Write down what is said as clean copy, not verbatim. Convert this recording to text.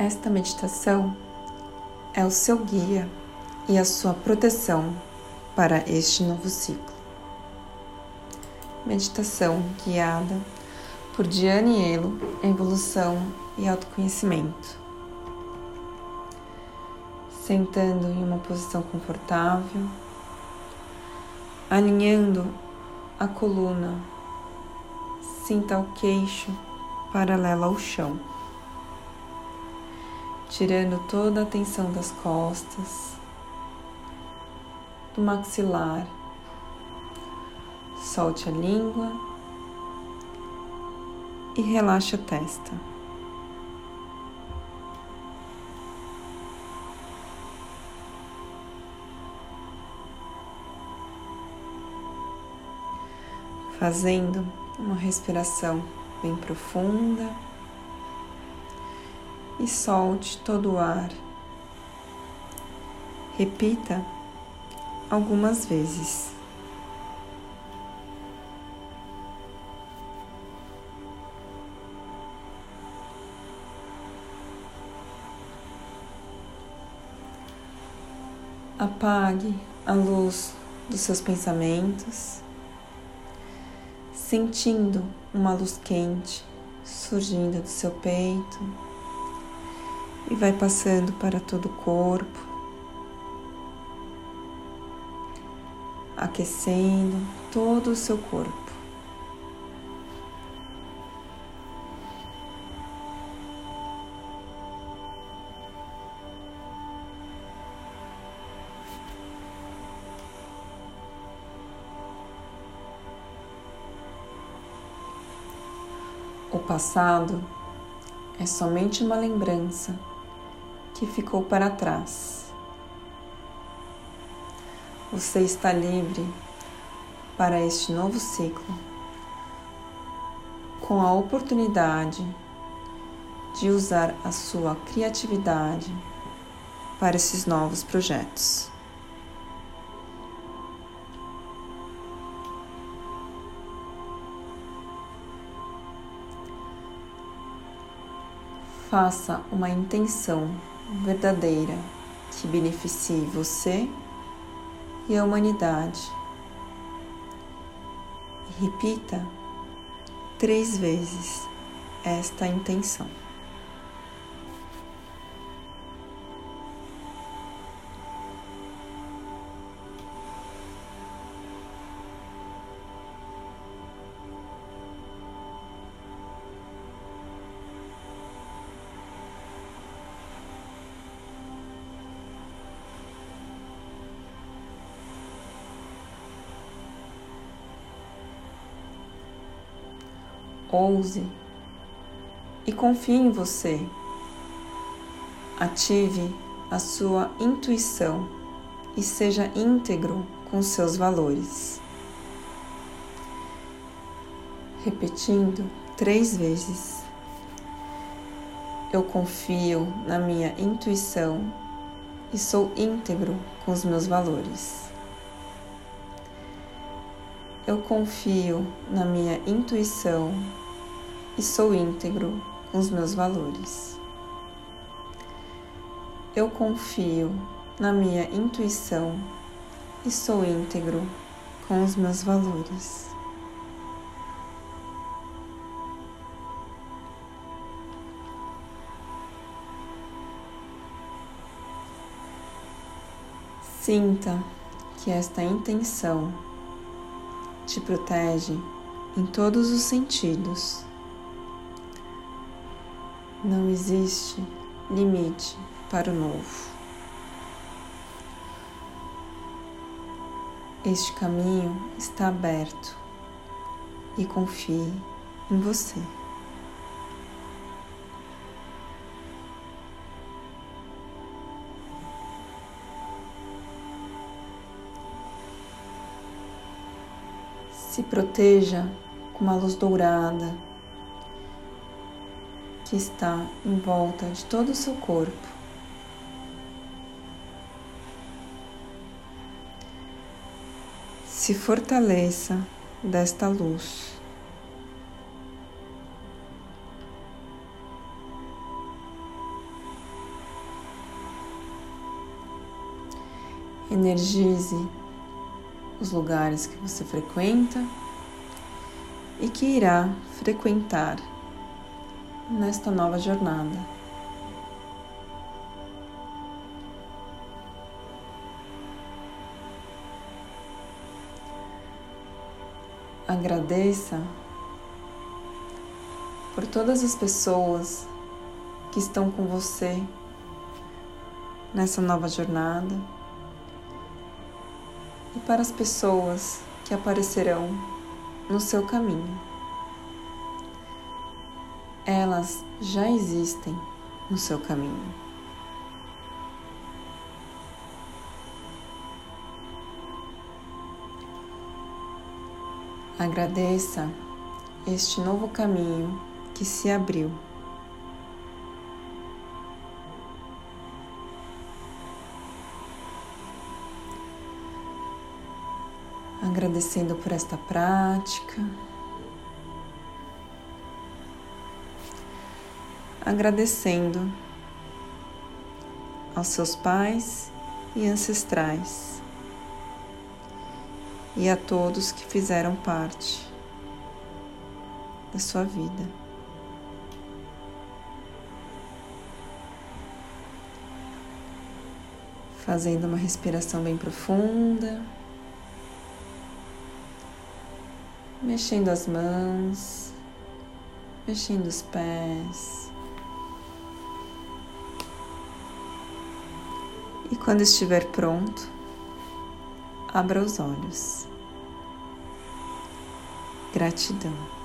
Esta meditação é o seu guia e a sua proteção para este novo ciclo. Meditação guiada por Dianiello, Evolução e Autoconhecimento. Sentando em uma posição confortável, alinhando a coluna, sinta o queixo paralelo ao chão, tirando toda a tensão das costas, do maxilar. Solte a língua e relaxe a testa. Fazendo uma respiração bem profunda e solte todo o ar. Repita algumas vezes. Apague a luz dos seus pensamentos, sentindo uma luz quente surgindo do seu peito e vai passando para todo o corpo, aquecendo todo o seu corpo. O passado é somente uma lembrança que ficou para trás. Você está livre para este novo ciclo, com a oportunidade de usar a sua criatividade para esses novos projetos. Faça uma intenção verdadeira que beneficie você e a humanidade. Repita 3 vezes esta intenção. Ouse e confie em você. Ative a sua intuição e seja íntegro com seus valores. Repetindo 3 vezes. Eu confio na minha intuição e sou íntegro com os meus valores. Eu confio na minha intuição e sou íntegro com os meus valores. Eu confio na minha intuição e sou íntegro com os meus valores. Sinta que esta intenção te protege em todos os sentidos. Não existe limite para o novo. Este caminho está aberto e confie em você. Se proteja com uma luz dourada que está em volta de todo o seu corpo. Se fortaleça desta luz. energize os lugares que você frequenta e que irá frequentar nesta nova jornada. Agradeça por todas as pessoas que estão com você nessa nova jornada e para as pessoas que aparecerão no seu caminho. Elas já existem no seu caminho. Agradeça este novo caminho que se abriu. Agradecendo por esta prática, agradecendo aos seus pais e ancestrais e a todos que fizeram parte da sua vida. Fazendo uma respiração bem profunda, mexendo as mãos, mexendo os pés. E quando estiver pronto, abra os olhos. Gratidão.